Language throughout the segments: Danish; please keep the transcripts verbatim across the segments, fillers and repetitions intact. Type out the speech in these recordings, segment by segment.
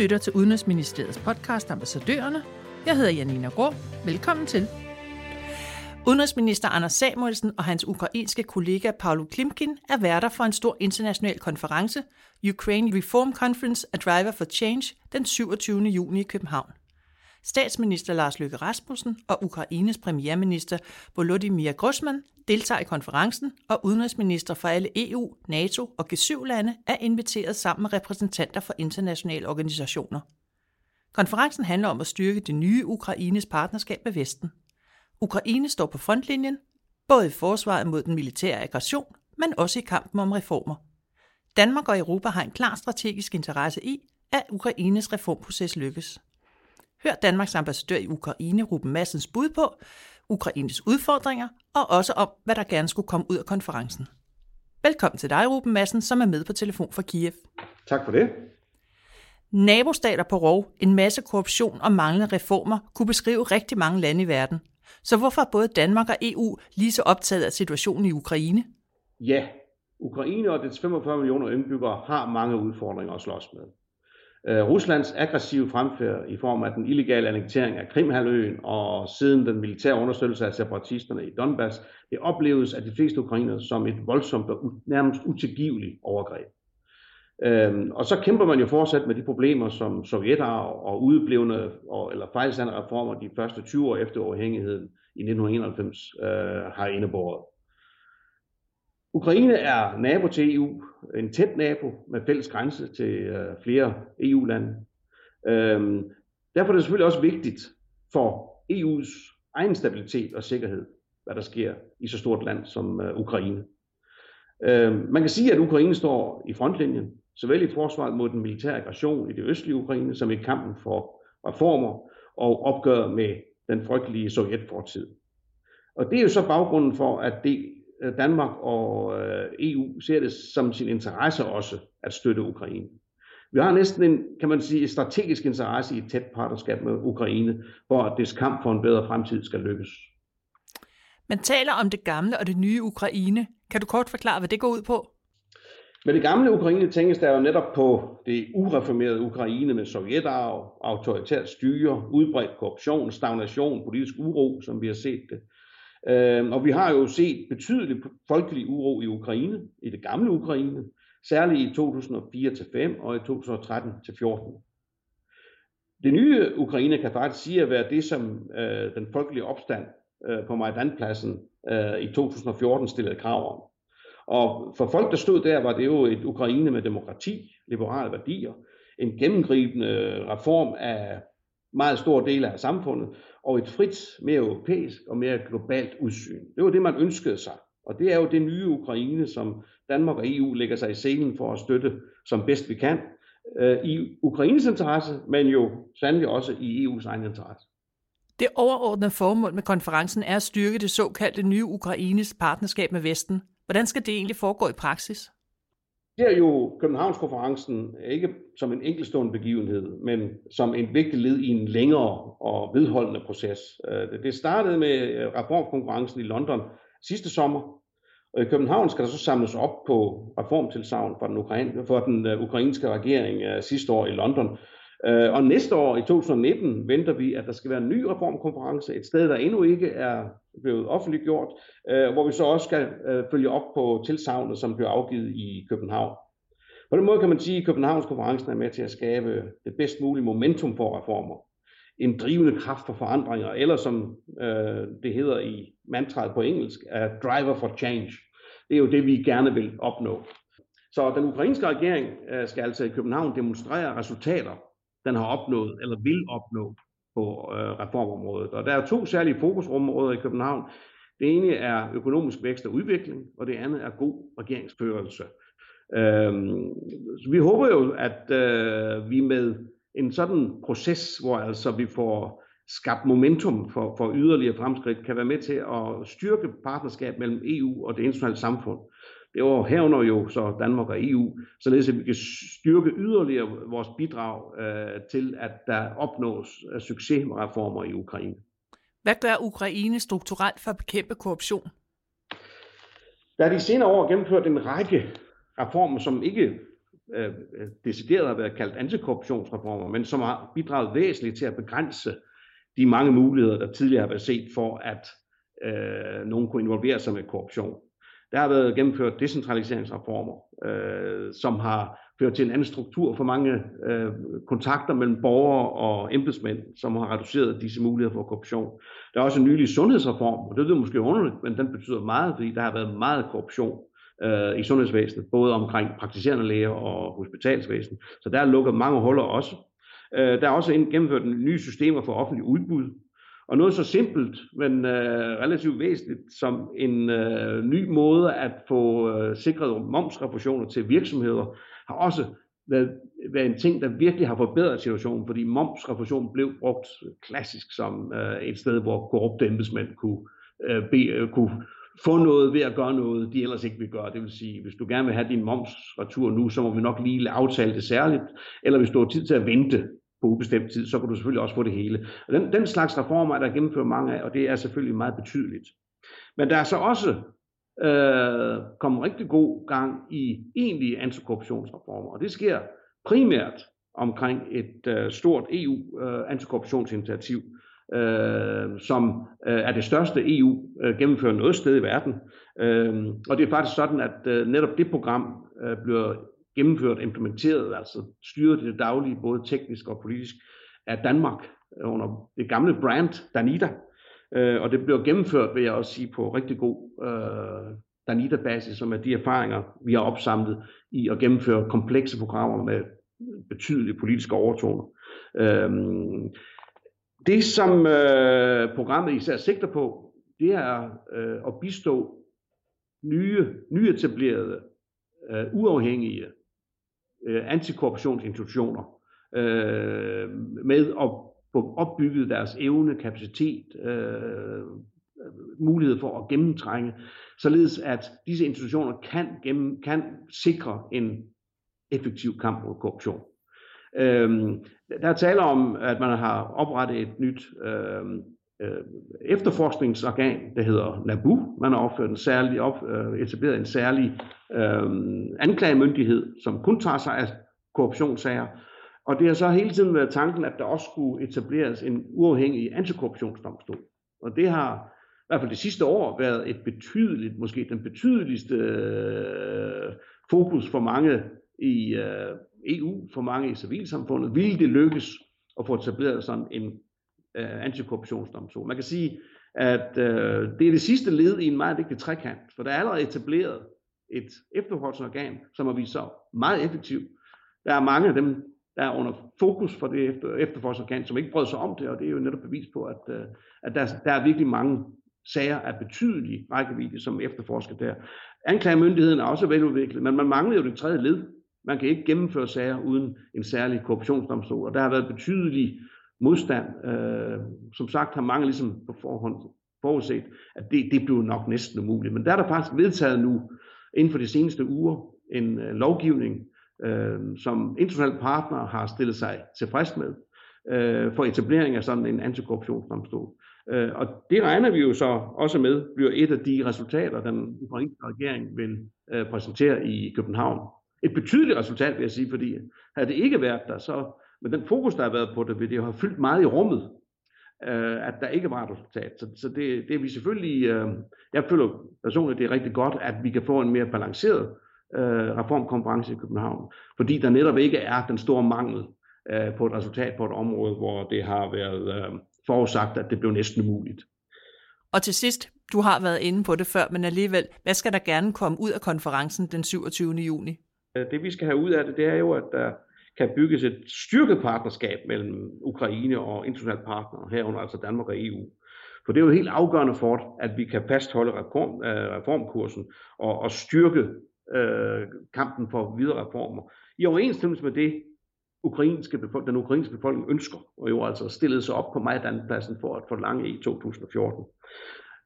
lytter til Udenrigsministeriets podcast Ambassadørerne. Jeg hedder Janina Grå. Velkommen til. Udenrigsminister Anders Samuelsen og hans ukrainske kollega Paolo Klimkin er værter for en stor international konference, Ukraine Reform Conference, A Driver for Change, den syvogtyvende juni i København. Statsminister Lars Løkke Rasmussen og Ukraines premierminister Volodymyr Groysman deltager i konferencen, og udenrigsminister fra alle E U, NATO og G syv lande er inviteret sammen med repræsentanter for internationale organisationer. Konferencen handler om at styrke det nye Ukraines partnerskab med Vesten. Ukraine står på frontlinjen, både i forsvaret mod den militære aggression, men også i kampen om reformer. Danmark og Europa har en klar strategisk interesse i, at Ukraines reformproces lykkes. Hør Danmarks ambassadør i Ukraine, Ruben Madsens bud på Ukraines udfordringer, og også om, hvad der gerne skulle komme ud af konferencen. Velkommen til dig, Ruben Madsen, som er med på telefon fra Kiev. Tak for det. Nabostater på rov, en masse korruption og manglende reformer kunne beskrive rigtig mange lande i verden. Så hvorfor er både Danmark og E U lige så optaget af situationen i Ukraine? Ja, Ukraine og dets femogfyrre millioner indbyggere har mange udfordringer at slås med. Ruslands aggressive fremfærd i form af den illegale annektering af Krimhalvøen og siden den militære understøttelse af separatisterne i Donbass, det opleves af de fleste ukrainere som et voldsomt og nærmest utilgiveligt overgreb. Øhm, og så kæmper man jo fortsat med de problemer, som sovjetter og udeblevne og, eller fejlslagne reformer de første tyve år efter overhængigheden i nitten enoghalvfems øh, har indebåret. Ukraine er nabo til E U, en tæt nabo med fælles grænse til øh, flere E U lande. Øhm, derfor er det selvfølgelig også vigtigt for E U's egen stabilitet og sikkerhed, hvad der sker i så stort et land som øh, Ukraine. Øhm, man kan sige, at Ukraine står i frontlinjen, såvel i forsvaret mod den militære aggression i det østlige Ukraine, som i kampen for reformer og opgør med den frygtelige sovjetfortid. Og det er jo så baggrunden for, at det Danmark og E U ser det som sin interesse også at støtte Ukraine. Vi har næsten en, kan man sige, strategisk interesse i et tæt partnerskab med Ukraine, hvor dets kamp for en bedre fremtid skal lykkes. Man taler om det gamle og det nye Ukraine. Kan du kort forklare, hvad det går ud på? Med det gamle Ukraine tænkes der jo netop på det ureformerede Ukraine med sovjetarv, autoritært styre, udbredt korruption, stagnation, politisk uro, som vi har set det. Øhm, og vi har jo set betydelig folkelig uro i Ukraine, i det gamle Ukraine, særligt i to tusind og fire til fem og i to tusind og tretten til fjorten. Det nye Ukraine kan faktisk sige at være det, som øh, den folkelige opstand øh, på Majdanpladsen øh, i to tusind og fjorten stillede krav om. Og for folk, der stod der, var det jo et Ukraine med demokrati, liberale værdier, en gennemgribende reform af meget stor del af samfundet, og et frit, mere europæisk og mere globalt udsyn. Det var det, man ønskede sig, og det er jo det nye Ukraine, som Danmark og E U lægger sig i selen for at støtte, som bedst vi kan, i Ukraines interesse, men jo sandelig også i E U's egen interesse. Det overordnede formål med konferencen er at styrke det såkaldte nye Ukraines partnerskab med Vesten. Hvordan skal det egentlig foregå i praksis? Det er jo Københavnskonferencen ikke som en enkeltstående begivenhed, men som en vigtig led i en længere og vedholdende proces. Det startede med reformkonferencen i London sidste sommer, og i København skal der så samles op på reformtilsagn fra den, ukraine, fra den ukrainske regering sidste år i London. Og næste år i to tusind og nitten venter vi, at der skal være en ny reformkonference, et sted, der endnu ikke er blevet offentliggjort, hvor vi så også skal følge op på tilsagnet, som bliver afgivet i København. På den måde kan man sige, at Københavnskonferencen er med til at skabe det bedst mulige momentum for reformer. En drivende kraft for forandringer, eller som det hedder i mantraet på engelsk, a driver for change. Det er jo det, vi gerne vil opnå. Så den ukrainske regering skal altså i København demonstrere resultater, den har opnået eller vil opnå på øh, reformområdet. Og der er to særlige fokusområder i København. Det ene er økonomisk vækst og udvikling, og det andet er god regeringsførelse. Øhm, så vi håber jo, at øh, vi med en sådan proces, hvor altså vi får skabt momentum for, for yderligere fremskridt, kan være med til at styrke partnerskab mellem E U og det internationale samfund. Det var herunder jo så Danmark og E U, således at vi kan styrke yderligere vores bidrag øh, til, at der opnås succes med reformer i Ukraine. Hvad gør Ukraine strukturelt for at bekæmpe korruption? Der er de senere år gennemført en række reformer, som ikke øh, decideret har været kaldt antikorruptionsreformer, men som har bidraget væsentligt til at begrænse de mange muligheder, der tidligere har været set for, at øh, nogen kunne involvere sig med korruption. Der har været gennemført decentraliseringsreformer, øh, som har ført til en anden struktur for mange øh, kontakter mellem borgere og embedsmænd, som har reduceret disse muligheder for korruption. Der er også en nylig sundhedsreform, og det lyder måske underligt, men den betyder meget, fordi der har været meget korruption øh, i sundhedsvæsenet, både omkring praktiserende læger og hospitalsvæsenet. Så der er lukket mange huller også. Øh, der er også gennemført nye systemer for offentlig udbud, og noget så simpelt, men øh, relativt væsentligt, som en øh, ny måde at få øh, sikret momsrefusioner til virksomheder, har også været, været en ting, der virkelig har forbedret situationen, fordi momsrefusion blev brugt klassisk som øh, et sted, hvor korrupte embedsmænd kunne, øh, be, øh, kunne få noget ved at gøre noget, de ellers ikke vil gøre. Det vil sige, hvis du gerne vil have din momsretur nu, så må vi nok lige aftale det særligt, eller hvis du har tid til at vente på ubestemt tid, så kan du selvfølgelig også få det hele. Og den, den slags reformer er der gennemført mange af, og det er selvfølgelig meget betydeligt. Men der er så også øh, kommet rigtig god gang i egentlige antikorruptionsreformer, og det sker primært omkring et øh, stort E U øh, antikorruptionsinitiativ, øh, som øh, er det største E U øh, gennemfører noget sted i verden. Øh, og det er faktisk sådan, at øh, netop det program øh, bliver gennemført, implementeret, altså styret i det daglige, både teknisk og politisk, af Danmark under det gamle brand Danida. Øh, og det bliver gennemført, vil jeg også sige, på rigtig god øh, Danida-basis, som er de erfaringer, vi har opsamlet i at gennemføre komplekse programmer med betydelige politiske overtoner. Øh, det, som øh, programmet især sigter på, det er øh, at bistå nye, nyetablerede, øh, uafhængige antikorruptionsinstitutioner øh, med at få opbygget deres evne, kapacitet, øh, mulighed for at gennemtrænge, således at disse institutioner kan, gennem, kan sikre en effektiv kamp mod korruption. Øh, der er tale om, at man har oprettet et nyt øh, øh, efterforskningsorgan, der hedder NABU. Man har opført en særlig op, øh, etableret en særlig Øhm, anklagemyndighed, som kun tager sig af korruptionssager. Og det har så hele tiden været tanken, at der også skulle etableres en uafhængig antikorruptionsdomstol. Og det har i hvert fald det sidste år været et betydeligt, måske den betydeligste øh, fokus for mange i øh, E U, for mange i civilsamfundet. Ville det lykkes at få etableret sådan en øh, antikorruptionsdomstol? Man kan sige, at øh, det er det sidste led i en meget vigtig trekant, for der er allerede etableret et efterforskningsorgan, som har vist sig meget effektivt. Der er mange af dem, der er under fokus for det efter, efterforskningsorgan, som ikke brød sig om det, og det er jo netop bevis på, at, at der, der er virkelig mange sager af betydelig rækkevidde, som efterforsker der. Anklagemyndigheden er også veludviklet, men man mangler jo det tredje led. Man kan ikke gennemføre sager uden en særlig korruptionsdomstol, og der har været betydelig modstand. Som sagt har mange ligesom på forhånd forudset, at det, det blev nok næsten umuligt, men der er der faktisk vedtaget nu inden for de seneste uger en øh, lovgivning, øh, som internationale partnere har stillet sig tilfreds med øh, for etablering af sådan en antikorruptionsdomstol. Øh, og det regner vi jo så også med, bliver et af de resultater, den ukrainske regering vil øh, præsentere i København. Et betydeligt resultat, vil jeg sige, fordi havde det ikke været der, så med den fokus, der har været på det, ville det jo have fyldt meget i rummet, at der ikke var et resultat. Så, så det, det er vi selvfølgelig, øh, jeg føler personligt, det er rigtig godt, at vi kan få en mere balanceret øh, reformkonference i København, fordi der netop ikke er den store mangel øh, på et resultat på et område, hvor det har været øh, forudsagt, at det blev næsten umuligt. Og til sidst, du har været inde på det før, men alligevel, hvad skal der gerne komme ud af konferencen den syvogtyvende juni? Det vi skal have ud af det, det er jo, at der kan bygges et styrket partnerskab mellem Ukraine og internationale partnere, herunder altså Danmark og E U. For det er jo helt afgørende for, at vi kan fastholde reform, reformkursen og, og styrke øh, kampen for videre reformer. I overensstemmelse med det, ukrainske befolk- den ukrainske befolkning ønsker, og jo altså stillede sig op på Majdanpladsen for at forlange i to tusind og fjorten.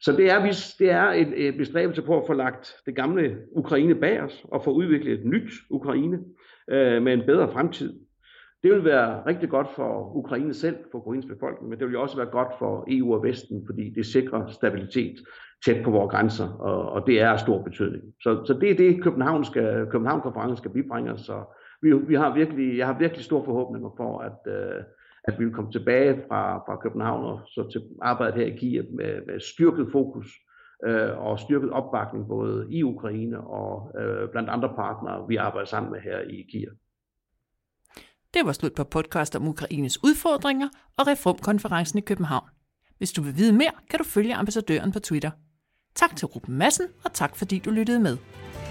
Så det er, det er en, en bestræbelse på at få lagt det gamle Ukraine bag os og få udviklet et nyt Ukraine øh, med en bedre fremtid. Det vil være rigtig godt for Ukraine selv, for Ukraines befolkning, men det vil jo også være godt for E U og Vesten, fordi det sikrer stabilitet tæt på vores grænser, og, og det er af stor betydning. Så, så det er det, København skal, København-konferencen skal bibringe os, og, vi, vi har virkelig, jeg har virkelig store forhåbninger for, at, øh, at vi vil komme tilbage fra, fra København og så til arbejdet her i Kiev med, med styrket fokus øh, og styrket opbakning både i Ukraine og øh, blandt andre partnere, vi arbejder sammen med her i Kiev. Det var slut på podcast om Ukraines udfordringer og reformkonferencen i København. Hvis du vil vide mere, kan du følge ambassadøren på Twitter. Tak til Ruben Madsen, og tak fordi du lyttede med.